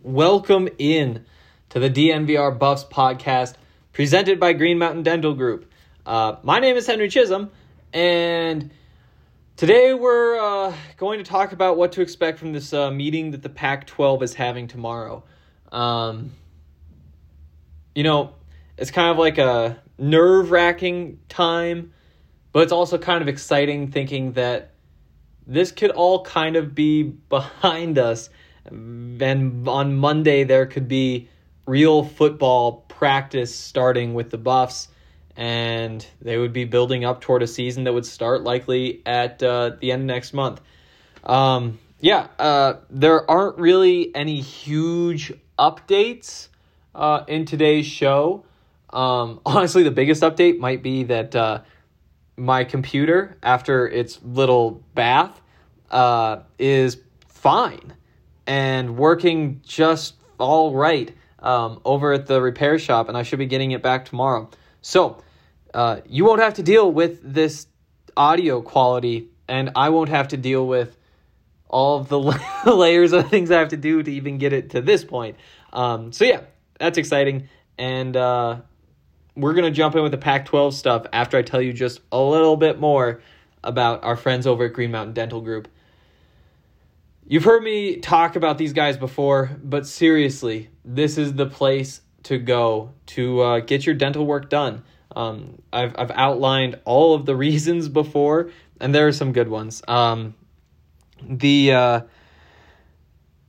Welcome in to the DNVR Buffs podcast presented by Green Mountain Dental Group. My name is Henry Chisholm, and today we're going to talk about what to expect from this meeting that the Pac-12 is having tomorrow. It's kind of like a nerve-wracking time, but it's also kind of exciting thinking that this could all kind of be behind us. And on Monday, there could be real football practice starting with the Buffs, and they would be building up toward a season that would start likely at the end of next month. There aren't really any huge updates in today's show. Honestly, the biggest update might be that my computer, after its little bath, is fine and working just all right over at the repair shop, and I should be getting it back tomorrow. So you won't have to deal with this audio quality, and I won't have to deal with all of the layers of things I have to do to even get it to this point. That's exciting, and we're going to jump in with the Pac-12 stuff after I tell you just a little bit more about our friends over at Green Mountain Dental Group. You've heard me talk about these guys before, but seriously, this is the place to go to get your dental work done. I've outlined all of the reasons before, and there are some good ones. The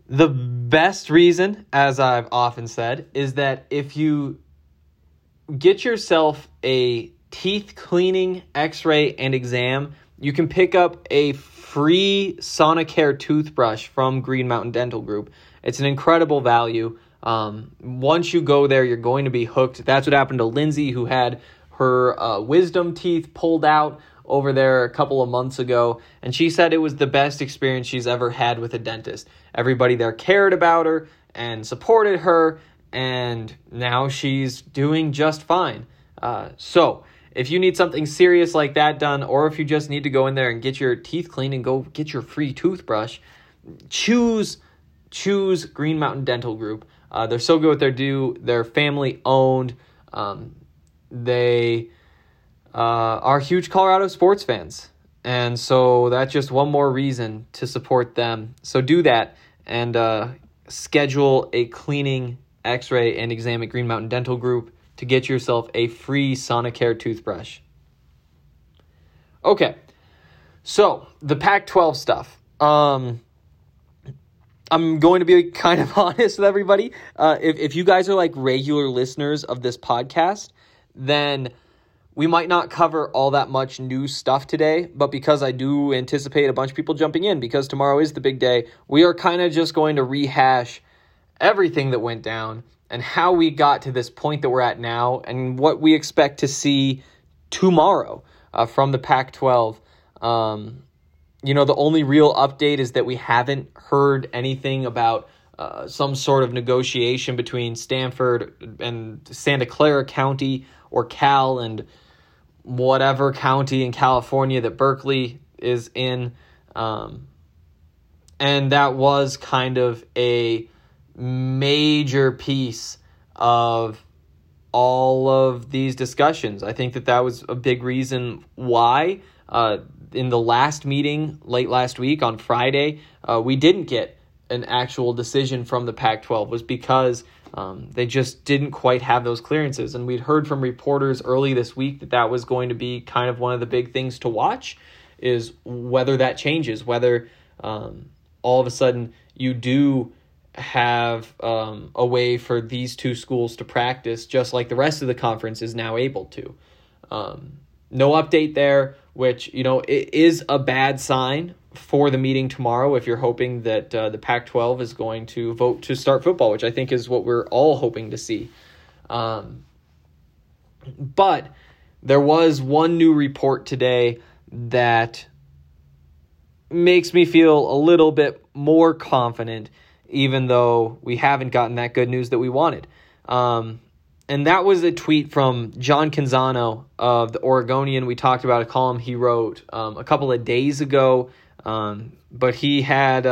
best reason, as I've often said, is that if you get yourself a teeth cleaning, x-ray, and exam, you can pick up a free Sonicare toothbrush from Green Mountain Dental Group. It's an incredible value. Once you go there, you're going to be hooked. That's what happened to Lindsay, who had her wisdom teeth pulled out over there a couple of months ago, and she said it was the best experience she's ever had with a dentist. Everybody there cared about her and supported her, and now she's doing just fine. If you need something serious like that done, or if you just need to go in there and get your teeth cleaned and go get your free toothbrush, choose Green Mountain Dental Group. They're so good at what they do. They're family owned. They are huge Colorado sports fans. And so that's just one more reason to support them. So do that and schedule a cleaning, x-ray, and exam at Green Mountain Dental Group to get yourself a free Sonicare toothbrush. Okay, so the Pac-12 stuff. I'm going to be kind of honest with everybody. If you guys are like regular listeners of this podcast, then we might not cover all that much new stuff today, but because I do anticipate a bunch of people jumping in, because tomorrow is the big day, we are kind of just going to rehash everything that went down and how we got to this point that we're at now, and what we expect to see tomorrow from the Pac-12. The only real update is that we haven't heard anything about some sort of negotiation between Stanford and Santa Clara County, or Cal and whatever county in California that Berkeley is in. And that was kind of a major piece of all of these discussions. I think that was a big reason why in the last meeting late last week on Friday, we didn't get an actual decision from the Pac-12 was because they just didn't quite have those clearances. And we'd heard from reporters early this week that that was going to be kind of one of the big things to watch, is whether that changes, whether all of a sudden you do have a way for these two schools to practice just like the rest of the conference is now able to. No update there, which, you know, it is a bad sign for the meeting tomorrow if you're hoping that the Pac-12 is going to vote to start football, which I think is what we're all hoping to see. But there was one new report today that makes me feel a little bit more confident, even though we haven't gotten that good news that we wanted. And that was a tweet from John Canzano of the Oregonian. We talked about a column he wrote a couple of days ago, but he had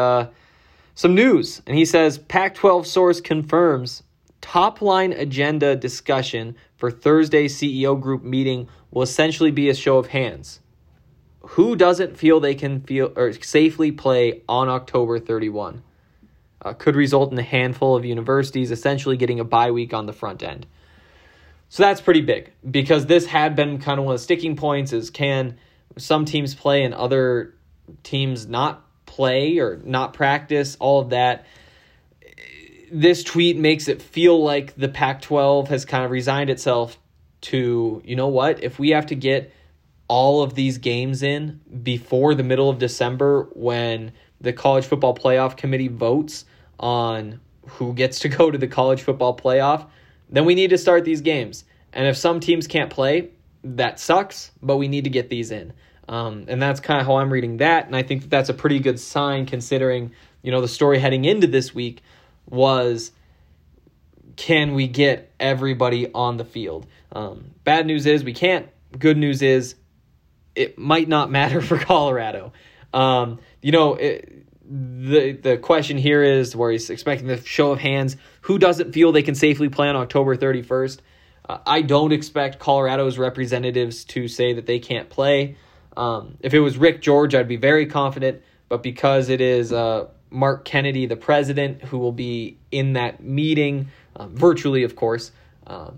some news. And he says, Pac-12 source confirms top-line agenda discussion for Thursday's CEO group meeting will essentially be a show of hands. Who doesn't feel they can feel or safely play on October 31? Could result in a handful of universities essentially getting a bye week on the front end. So that's pretty big, because this had been kind of one of the sticking points, is can some teams play and other teams not play or not practice, all of that. This tweet makes it feel like the Pac-12 has kind of resigned itself to, you know what, if we have to get all of these games in before the middle of December when the College Football Playoff Committee votes on who gets to go to the College Football Playoff, then we need to start these games. And if some teams can't play, that sucks, but we need to get these in. And that's kind of how I'm reading that, and I think that's a pretty good sign, considering, you know, the story heading into this week was, can we get everybody on the field? Bad news is we can't. Good news is it might not matter for Colorado. You know, the question here is, where he's expecting the show of hands, who doesn't feel they can safely play on October 31st? I don't expect Colorado's representatives to say that they can't play. If it was Rick George, I'd be very confident, but because it is Mark Kennedy, the president, who will be in that meeting, virtually, of course, I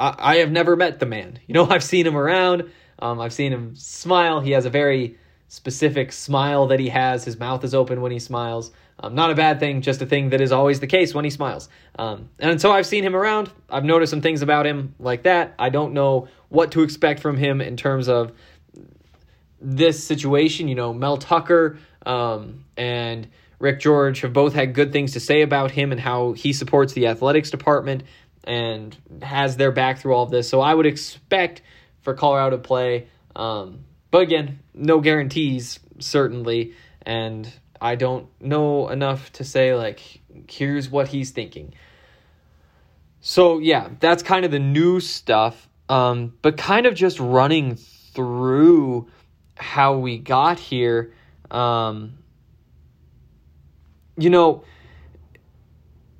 have never met the man. You know, I've seen him around. I've seen him smile. He has a very specific smile that he has. His mouth is open when he smiles. Not a bad thing, just a thing that is always the case when he smiles. And so I've seen him around. I've noticed some things about him like that. I don't know what to expect from him in terms of this situation. You know, Mel Tucker and Rick George have both had good things to say about him and how he supports the athletics department and has their back through all of this. So I would expect for Colorado to play. But again, no guarantees, certainly. And I don't know enough to say, like, here's what he's thinking. So, yeah, that's kind of the new stuff. But kind of just running through how we got here. You know,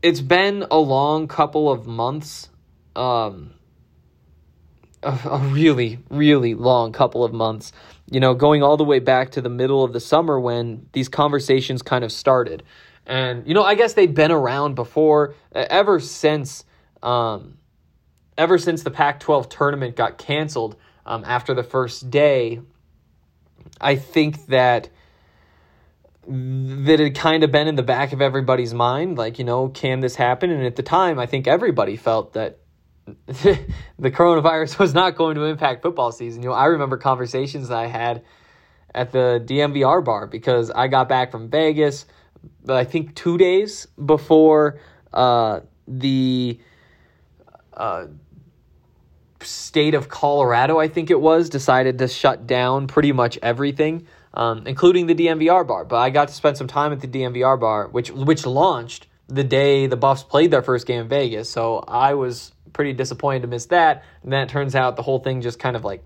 it's been a long couple of months, a really, really long couple of months, you know, going all the way back to the middle of the summer when these conversations kind of started. And, you know, I guess they've been around before, ever since the Pac-12 tournament got canceled after the first day. I think that had kind of been in the back of everybody's mind, like, you know, can this happen? And at the time, I think everybody felt that the coronavirus was not going to impact football season. You know, I remember conversations that I had at the DNVR bar, because I got back from Vegas, I think 2 days before the state of Colorado, I think it was, decided to shut down pretty much everything, including the DNVR bar. But I got to spend some time at the DNVR bar, which launched the day the Buffs played their first game in Vegas. So I was pretty disappointed to miss that. And that turns out the whole thing just kind of like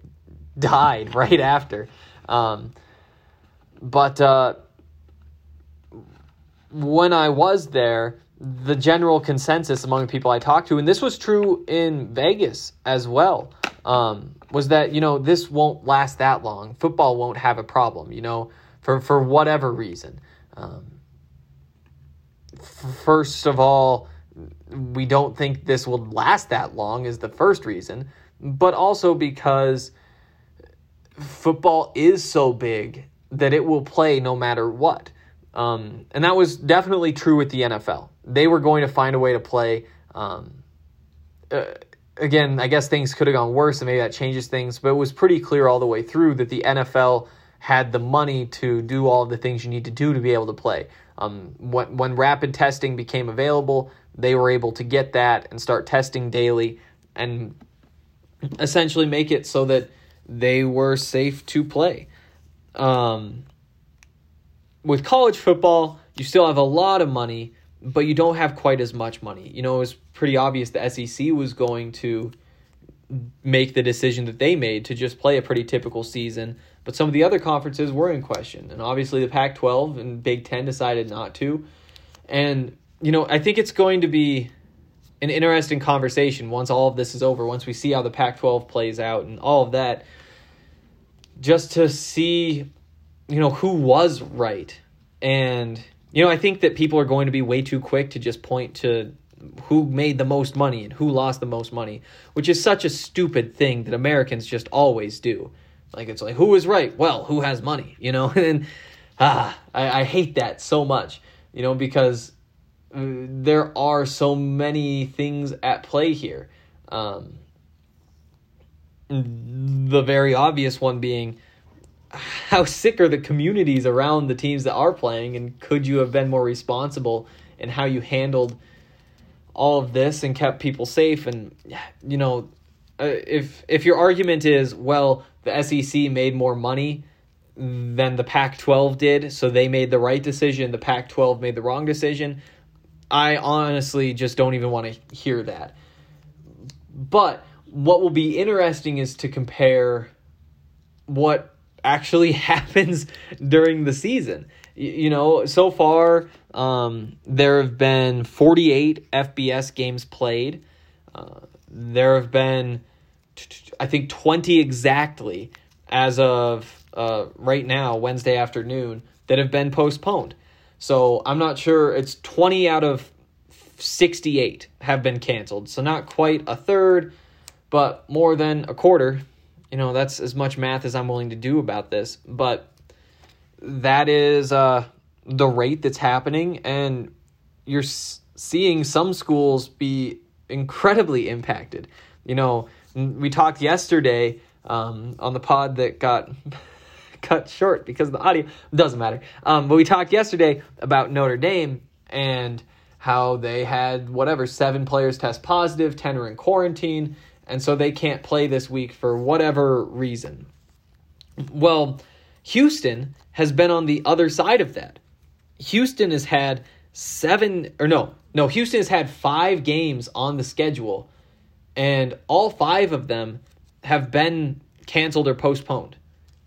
died right after. But when I was there, the general consensus among the people I talked to, and this was true in Vegas as well, was that, you know, this won't last that long. Football won't have a problem. You know, for whatever reason. First of all, we don't think this will last that long is the first reason, but also because football is so big that it will play no matter what. And that was definitely true with the NFL. They were going to find a way to play. Again, I guess things could have gone worse, and maybe that changes things, but it was pretty clear all the way through that the NFL had the money to do all the things you need to do to be able to play. When rapid testing became available, they were able to get that and start testing daily and essentially make it so that they were safe to play. With college football, you still have a lot of money, but you don't have quite as much money. You know, it was pretty obvious the SEC was going to make the decision that they made to just play a pretty typical season, but some of the other conferences were in question. And obviously the Pac-12 and Big Ten decided not to. And, you know, I think it's going to be an interesting conversation once all of this is over, once we see how the Pac-12 plays out and all of that, just to see, you know, who was right. And, you know, I think that people are going to be way too quick to just point to who made the most money and who lost the most money, which is such a stupid thing that Americans just always do. Like, it's like, who is right? Well, who has money, you know? And I hate that so much, you know, because there are so many things at play here. The very obvious one being, how sick are the communities around the teams that are playing, and could you have been more responsible in how you handled all of this and kept people safe? And, you know, if your argument is, well, the SEC made more money than the Pac-12 did, so they made the right decision, the Pac-12 made the wrong decision, I honestly just don't even want to hear that. But what will be interesting is to compare what actually happens during the season. You know, so far, there have been 48 FBS games played. There have been, I think, 20 exactly as of right now, Wednesday afternoon, that have been postponed. So I'm not sure, it's 20 out of 68 have been canceled. So not quite a third, but more than a quarter. You know, that's as much math as I'm willing to do about this. But that is the rate that's happening. And you're seeing some schools be incredibly impacted. You know, we talked yesterday on the pod that got cut short because the audio doesn't matter. But we talked yesterday about Notre Dame and how they had, whatever, 7 players test positive, 10 are in quarantine, and so they can't play this week for whatever reason. Well, Houston has been on the other side of that. Houston has had 5 games on the schedule, and all 5 of them have been canceled or postponed.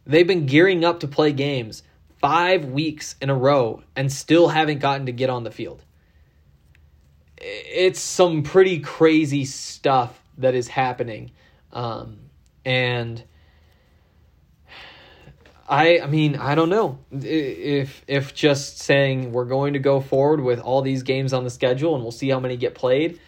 They've been gearing up to play games 5 weeks in a row and still haven't gotten to get on the field. It's some pretty crazy stuff that is happening. And I mean, I don't know if just saying we're going to go forward with all these games on the schedule and we'll see how many get played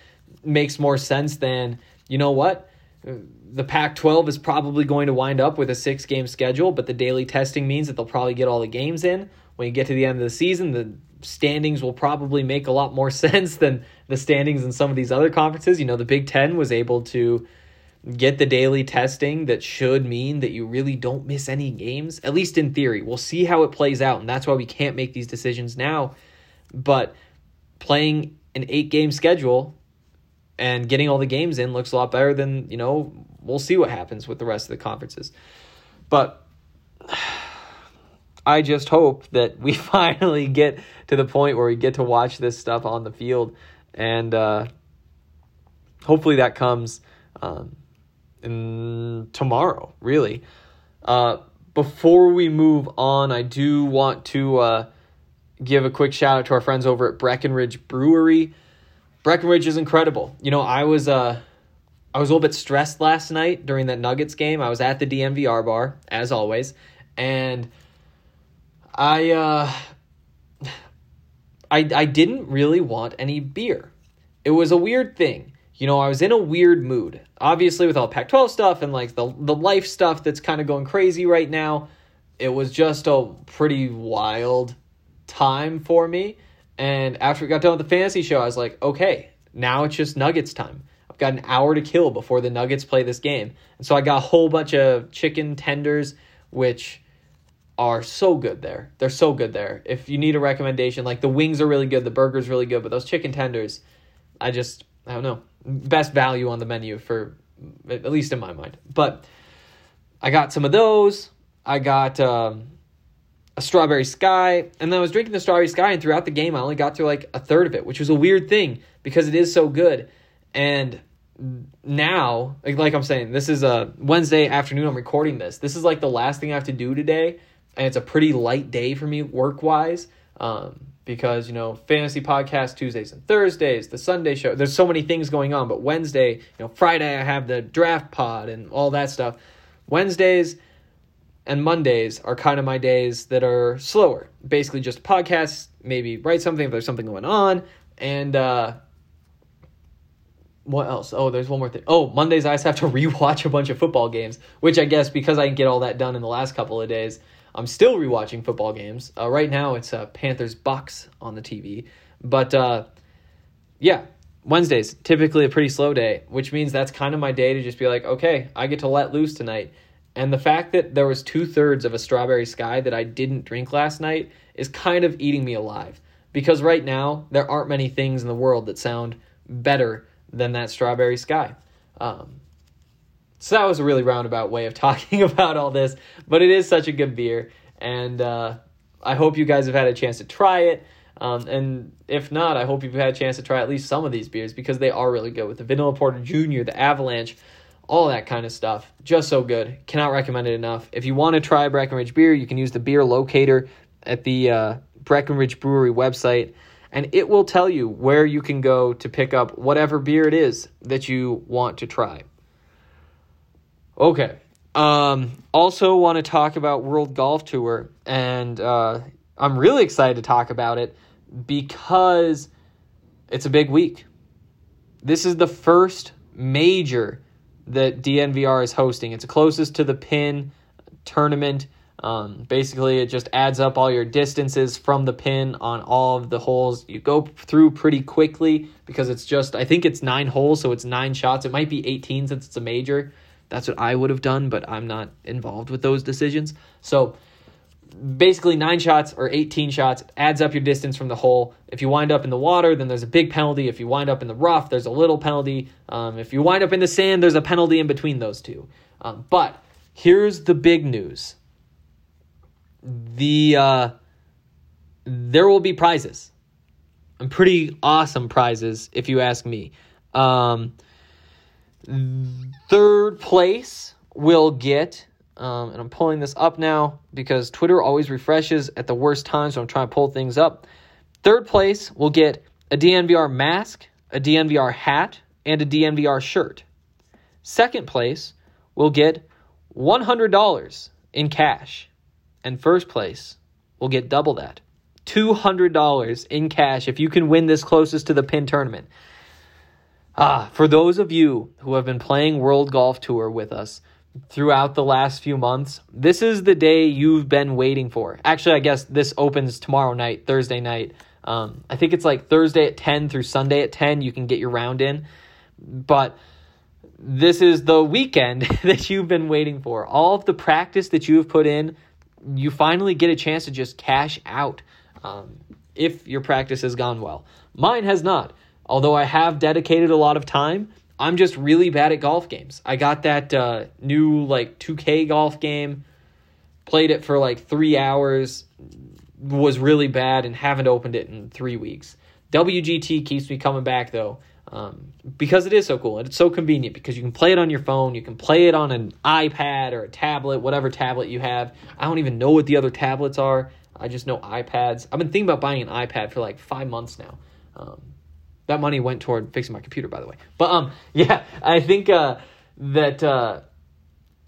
makes more sense than, you know what, the Pac-12 is probably going to wind up with a 6-game schedule, but the daily testing means that they'll probably get all the games in. When you get to the end of the season, the standings will probably make a lot more sense than the standings in some of these other conferences. You know, the Big Ten was able to get the daily testing that should mean that you really don't miss any games, at least in theory. We'll see how it plays out, and that's why we can't make these decisions now. But playing an 8-game schedule and getting all the games in looks a lot better than, you know, we'll see what happens with the rest of the conferences. But I just hope that we finally get to the point where we get to watch this stuff on the field, and hopefully that comes tomorrow, really. Before we move on, I do want to give a quick shout out to our friends over at Breckenridge Brewery. Breckenridge is incredible. You know, I was a little bit stressed last night during that Nuggets game. I was at the DNVR bar, as always, and I didn't really want any beer. It was a weird thing. You know, I was in a weird mood. Obviously, with all Pac-12 stuff and, like, the life stuff that's kind of going crazy right now, it was just a pretty wild time for me. And after we got done with the fantasy show, I was like, okay, now it's just Nuggets time. I've got an hour to kill before the Nuggets play this game. And so I got a whole bunch of chicken tenders, which are so good there. They're so good there. If you need a recommendation, like, the wings are really good, the burger's really good, but those chicken tenders, I don't know, best value on the menu, for at least in my mind. But I got some of those. I got a Strawberry Sky, and I was drinking the Strawberry Sky, and throughout the game I only got to like a third of it, which was a weird thing because it is so good. And now, like I'm saying, this is a Wednesday afternoon I'm recording this. This is like the last thing I have to do today, and it's a pretty light day for me work-wise, because, you know, fantasy podcast Tuesdays and Thursdays, the Sunday show, there's so many things going on. But Wednesday, you know, Friday I have the draft pod and all that stuff. Wednesdays and Mondays are kind of my days that are slower. Basically just podcasts, maybe write something if there's something going on. And what else? Oh, there's one more thing. Oh, Mondays I just have to rewatch a bunch of football games, which I guess because I didn't get all that done in the last couple of days, I'm still rewatching football games. Right now it's Panthers Bucks on the TV. But yeah, Wednesday's typically a pretty slow day, which means that's kind of my day to just be like, okay, I get to let loose tonight. And the fact that there was 2/3 of a Strawberry Sky that I didn't drink last night is kind of eating me alive. Because right now, there aren't many things in the world that sound better than that Strawberry Sky. So that was a really roundabout way of talking about all this, but it is such a good beer, and I hope you guys have had a chance to try it, and if not, I hope you've had a chance to try at least some of these beers, because they are really good, with the Vanilla Porter Jr., the Avalanche, all that kind of stuff. Just so good. Cannot recommend it enough. If you want to try Breckenridge beer, you can use the beer locator at the Breckenridge Brewery website, and it will tell you where you can go to pick up whatever beer it is that you want to try. Okay. Also want to talk about World Golf Tour, and I'm really excited to talk about it because it's a big week. This is the first major that DNVR is hosting. It's closest to the pin tournament. Basically, it just adds up all your distances from the pin on all of the holes. You go through pretty quickly because it's just, I think it's 9 holes, so it's 9 shots. It might be 18 since it's a major. That's what I would have done, but I'm not involved with those decisions. So basically 9 shots or 18 shots adds up your distance from the hole. If you wind up in the water, then there's a big penalty. If you wind up in the rough, there's a little penalty. If you wind up in the sand, there's a penalty in between those two. But here's the big news. There will be prizes. And pretty awesome prizes, if you ask me. Third place will get, and I'm pulling this up now because Twitter always refreshes at the worst time, so I'm trying to pull things up. Third place will get a DNVR mask, a DNVR hat, and a DNVR shirt. Second place will get $100 in cash, and first place will get double that, $200 in cash if you can win this closest to the pin tournament. For those of you who have been playing World Golf Tour with us throughout the last few months, this is the day you've been waiting for. Actually, I guess this opens tomorrow night, Thursday night. I think it's like Thursday at 10 through Sunday at 10. You can get your round in. But this is the weekend that you've been waiting for. All of the practice that you have put in, you finally get a chance to just cash out if your practice has gone well. Mine has not. Although I have dedicated a lot of time, I'm just really bad at golf games. I got that new like 2K golf game, played it for like 3 hours, was really bad, and haven't opened it in 3 weeks. WGT keeps me coming back though, because it is so cool and it's so convenient because you can play it on your phone, you can play it on an iPad or a tablet, whatever tablet you have. I don't even know what the other tablets are. I just know iPads. I've been thinking about buying an iPad for like 5 months now. That money went toward fixing my computer, by the way. But yeah, I think that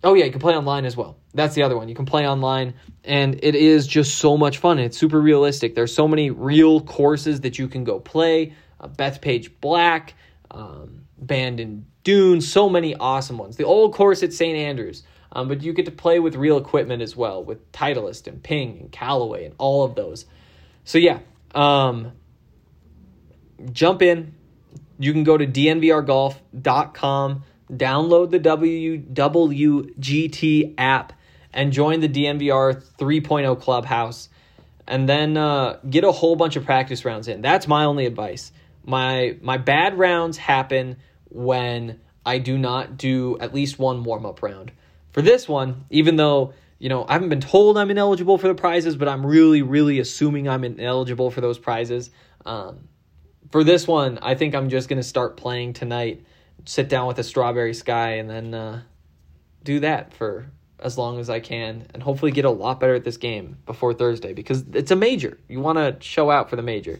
Oh, yeah, you can play online as well. That's the other one. You can play online, and it is just so much fun. It's super realistic. There's so many real courses that you can go play. Bethpage Black, Bandon Dune, so many awesome ones. The old course at St. Andrews, but you get to play with real equipment as well, with Titleist and Ping and Callaway and all of those. So, yeah, jump in. You can go to dnvrgolf.com, download the WWGT app, and join the DNVR 3.0 clubhouse, and then get a whole bunch of practice rounds in. That's my only advice. My bad rounds happen when I do not do at least one warm-up round. For this one, even though, you know, I haven't been told I'm ineligible for the prizes, but I'm really, really assuming I'm ineligible for those prizes. For this one, I think I'm just going to start playing tonight, sit down with a Strawberry Sky, and then do that for as long as I can, and hopefully get a lot better at this game before Thursday, because it's a major. You want to show out for the major.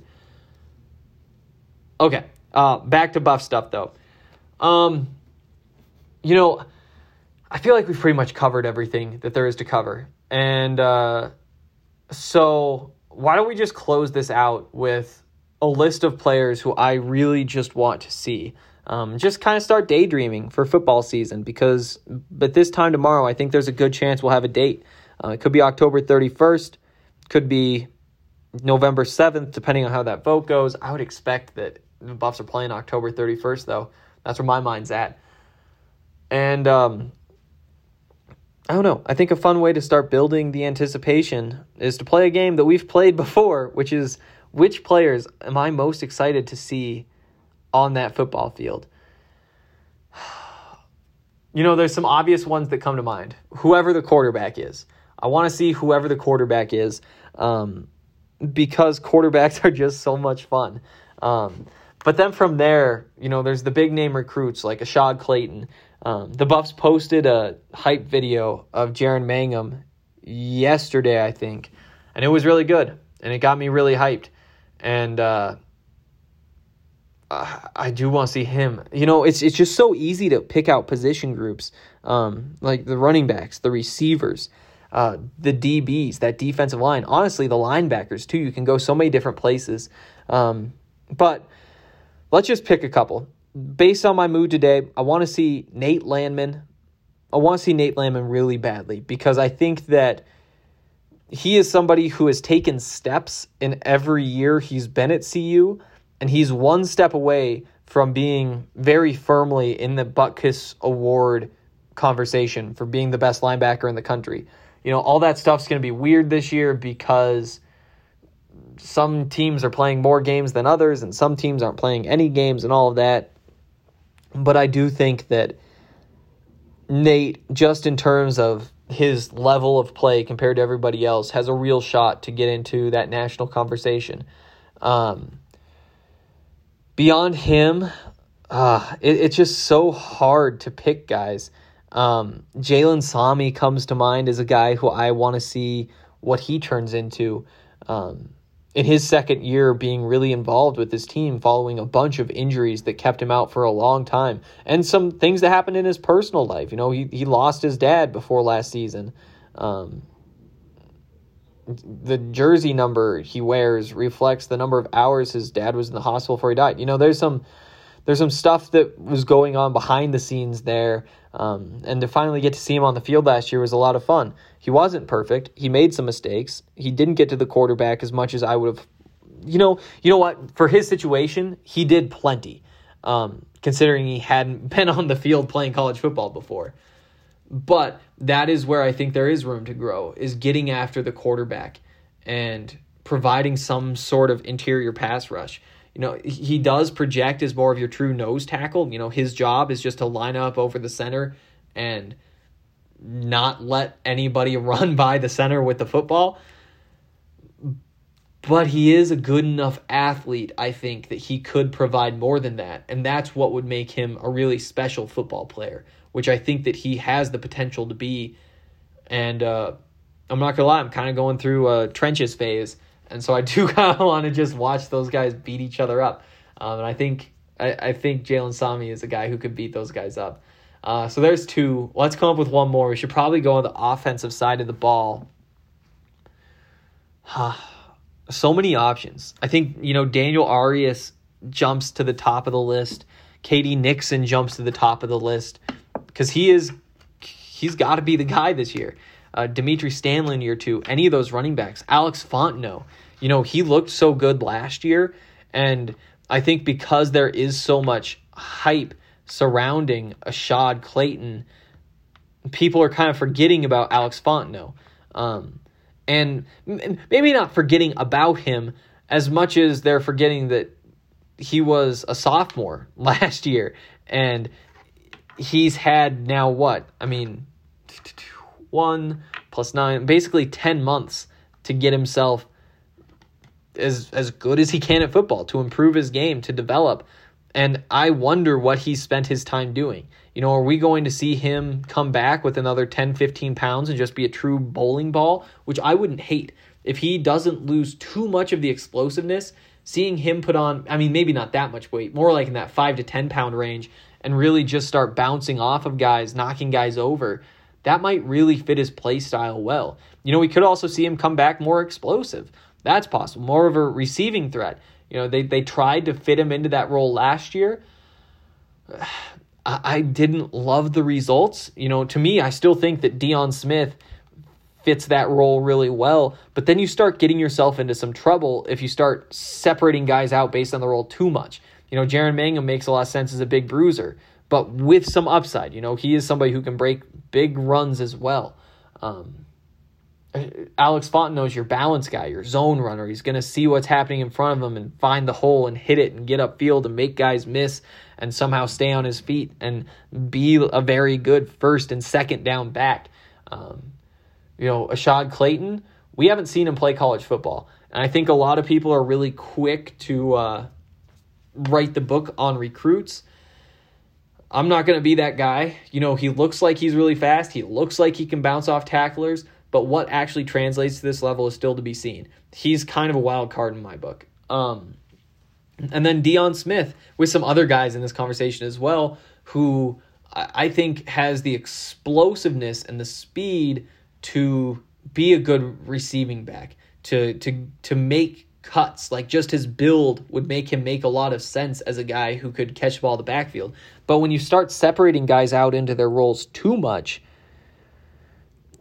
Okay, back to Buff stuff, though. You know, I feel like we've pretty much covered everything that there is to cover. And so why don't we just close this out with a list of players who I really just want to see. Just kind of start daydreaming for football season, because at this time tomorrow, I think there's a good chance we'll have a date. It could be October 31st, could be November 7th, depending on how that vote goes. I would expect that the Buffs are playing October 31st, though. That's where my mind's at. And I don't know. I think a fun way to start building the anticipation is to play a game that we've played before, which is, which players am I most excited to see on that football field? You know, there's some obvious ones that come to mind. Whoever the quarterback is. I want to see whoever the quarterback is, because quarterbacks are just so much fun. But then from there, you know, there's the big-name recruits like Ashad Clayton. The Buffs posted a hype video of Jaren Mangum yesterday, I think, and it was really good, and it got me really hyped. And I do want to see him. You know, it's just so easy to pick out position groups, like the running backs, the receivers, the DBs, that defensive line. Honestly, the linebackers, too. You can go so many different places. But let's just pick a couple. Based on my mood today, I want to see Nate Landman. I want to see Nate Landman really badly, because I think that he is somebody who has taken steps in every year he's been at CU, and he's one step away from being very firmly in the Butkus Award conversation for being the best linebacker in the country. You know, all that stuff's going to be weird this year, because some teams are playing more games than others, and some teams aren't playing any games and all of that. But I do think that Nate, just in terms of his level of play compared to everybody else, has a real shot to get into that national conversation. Beyond him, it's just so hard to pick guys. Jalen Sami comes to mind as a guy who I want to see what he turns into in his second year being really involved with his team, following a bunch of injuries that kept him out for a long time, and some things that happened in his personal life. You know, he lost his dad before last season. The jersey number he wears reflects the number of hours his dad was in the hospital before he died. You know, there's some stuff that was going on behind the scenes there, and to finally get to see him on the field last year was a lot of fun. He wasn't perfect. He made some mistakes. He didn't get to the quarterback as much as I would have. You know what? For his situation, he did plenty, considering he hadn't been on the field playing college football before. But that is where I think there is room to grow, is getting after the quarterback and providing some sort of interior pass rush. You know, he does project as more of your true nose tackle. You know, his job is just to line up over the center and not let anybody run by the center with the football. But he is a good enough athlete, I think, that he could provide more than that. And that's what would make him a really special football player, which I think that he has the potential to be. And I'm not going to lie, I'm kind of going through a trenches phase. And so I do kind of want to just watch those guys beat each other up. And I think Jalen Sami is a guy who could beat those guys up. So there's two. Let's come up with one more. We should probably go on the offensive side of the ball. So many options. I think, Daniel Arias jumps to the top of the list. Katie Nixon jumps to the top of the list because he's got to be the guy this year. Dimitri Stanley in year two, any of those running backs. Alex Fontenot, he looked so good last year. And I think because there is so much hype surrounding Ashad Clayton, people are kind of forgetting about Alex Fontenot. And maybe not forgetting about him as much as they're forgetting that he was a sophomore last year. And he's had now what? 1 + 9, basically 10 months to get himself as good as he can at football, to improve his game, to develop. And I wonder what he spent his time doing. Are we going to see him come back with another 10, 15 pounds and just be a true bowling ball? Which I wouldn't hate. If he doesn't lose too much of the explosiveness, seeing him put on, maybe not that much weight, more like in that 5 to 10 pound range, and really just start bouncing off of guys, knocking guys over, that might really fit his play style well. We could also see him come back more explosive. That's possible. More of a receiving threat. They tried to fit him into that role last year. I didn't love the results. To me, I still think that Deion Smith fits that role really well. But then you start getting yourself into some trouble if you start separating guys out based on the role too much. Jaren Mangum makes a lot of sense as a big bruiser, but with some upside. He is somebody who can break big runs as well. Alex Fontenot is your balance guy, your zone runner. He's going to see what's happening in front of him and find the hole and hit it and get upfield and make guys miss and somehow stay on his feet and be a very good first and second down back. Ashad Clayton, we haven't seen him play college football. And I think a lot of people are really quick to write the book on recruits. I'm not going to be that guy. He looks like he's really fast. He looks like he can bounce off tacklers, but what actually translates to this level is still to be seen. He's kind of a wild card in my book. And then Deion Smith with some other guys in this conversation as well, who I think has the explosiveness and the speed to be a good receiving back, to make cuts. Like, just his build would make him make a lot of sense as a guy who could catch the ball in the backfield. But when you start separating guys out into their roles too much,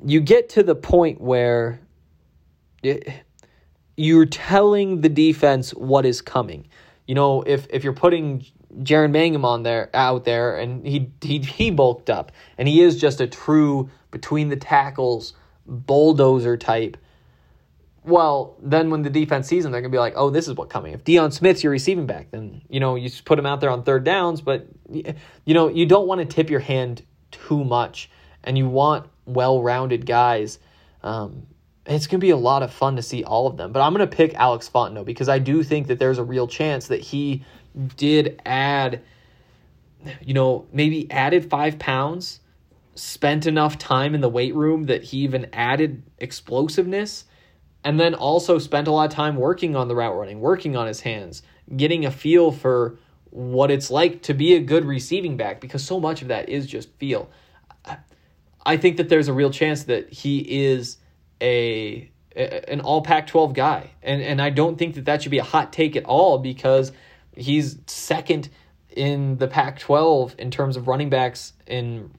you get to the point where you're telling the defense what is coming. If you're putting Jaren Mangum out there and he bulked up and he is just a true between the tackles bulldozer type, well, then when the defense sees him, they're going to be like, oh, this is what's coming. If Deion Smith's your receiving back, then, you just put him out there on third downs, but, you don't want to tip your hand too much, and you want well-rounded guys. It's going to be a lot of fun to see all of them, but I'm going to pick Alex Fontenot because I do think that there's a real chance that he did add, maybe added 5 pounds, spent enough time in the weight room that he even added explosiveness, and then also spent a lot of time working on the route running, working on his hands, getting a feel for what it's like to be a good receiving back, because so much of that is just feel. I think that there's a real chance that he is an all Pac-12 guy. And I don't think that should be a hot take at all, because he's second in the Pac-12 in terms of running backs in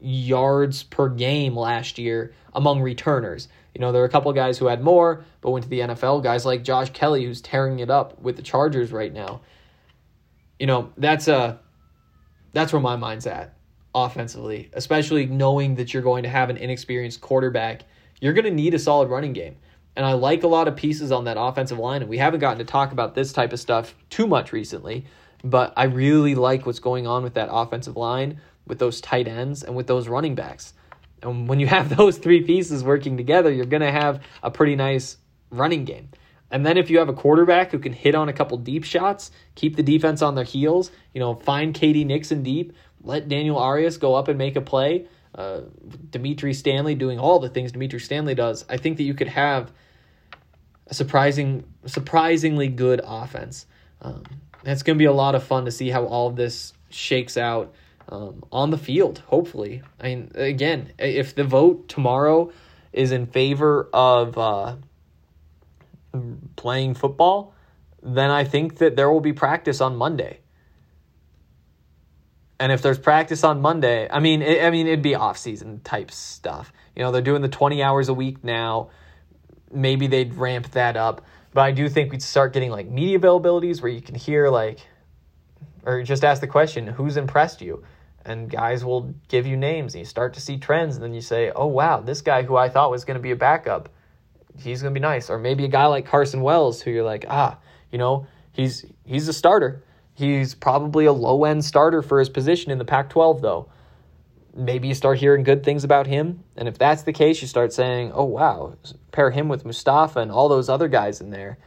yards per game last year among returners. There are a couple of guys who had more, but went to the NFL, guys like Josh Kelly, who's tearing it up with the Chargers right now. That's where my mind's at offensively, especially knowing that you're going to have an inexperienced quarterback. You're going to need a solid running game. And I like a lot of pieces on that offensive line, and we haven't gotten to talk about this type of stuff too much recently, but I really like what's going on with that offensive line, with those tight ends, and with those running backs. And when you have those three pieces working together, you're going to have a pretty nice running game. And then if you have a quarterback who can hit on a couple deep shots, keep the defense on their heels, find Katie Nixon deep, let Daniel Arias go up and make a play, Dimitri Stanley doing all the things Dimitri Stanley does, I think that you could have a surprisingly good offense. It's going to be a lot of fun to see how all of this shakes out. on the field, hopefully. I mean, again, if the vote tomorrow is in favor of playing football, then I think that there will be practice on Monday. And if there's practice on Monday, I mean, it'd be off-season type stuff. You know, they're doing the 20 hours a week now. Maybe they'd ramp that up. But I do think we'd start getting, like, media availabilities where you can hear, like, or just ask the question, who's impressed you? And guys will give you names, and you start to see trends, and then you say, oh, wow, this guy who I thought was going to be a backup, he's going to be nice. Or maybe a guy like Carson Wells who you're like, you know, he's a starter. He's probably a low-end starter for his position in the Pac-12, though. Maybe you start hearing good things about him. And if that's the case, you start saying, oh, wow, pair him with Mustafa and all those other guys in there.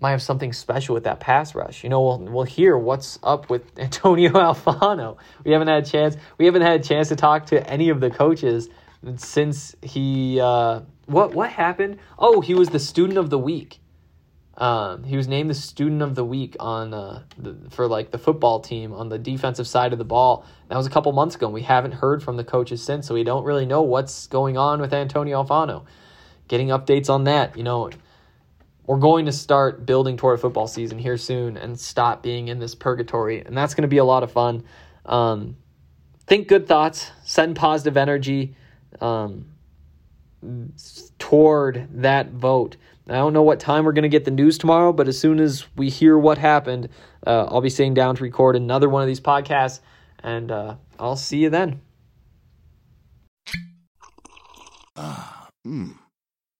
Might have something special with that pass rush. You know, we'll hear what's up with Antonio Alfano. We haven't had a chance to talk to any of the coaches since he what happened? Oh, he was the student of the week. He was named the student of the week on the football team on the defensive side of the ball. That was a couple months ago, and we haven't heard from the coaches since, so we don't really know what's going on with Antonio Alfano. Getting updates on that, you know, we're going to start building toward a football season here soon and stop being in this purgatory, and that's going to be a lot of fun. Think good thoughts, send positive energy toward that vote. I don't know what time we're going to get the news tomorrow, but as soon as we hear what happened, I'll be sitting down to record another one of these podcasts, and I'll see you then.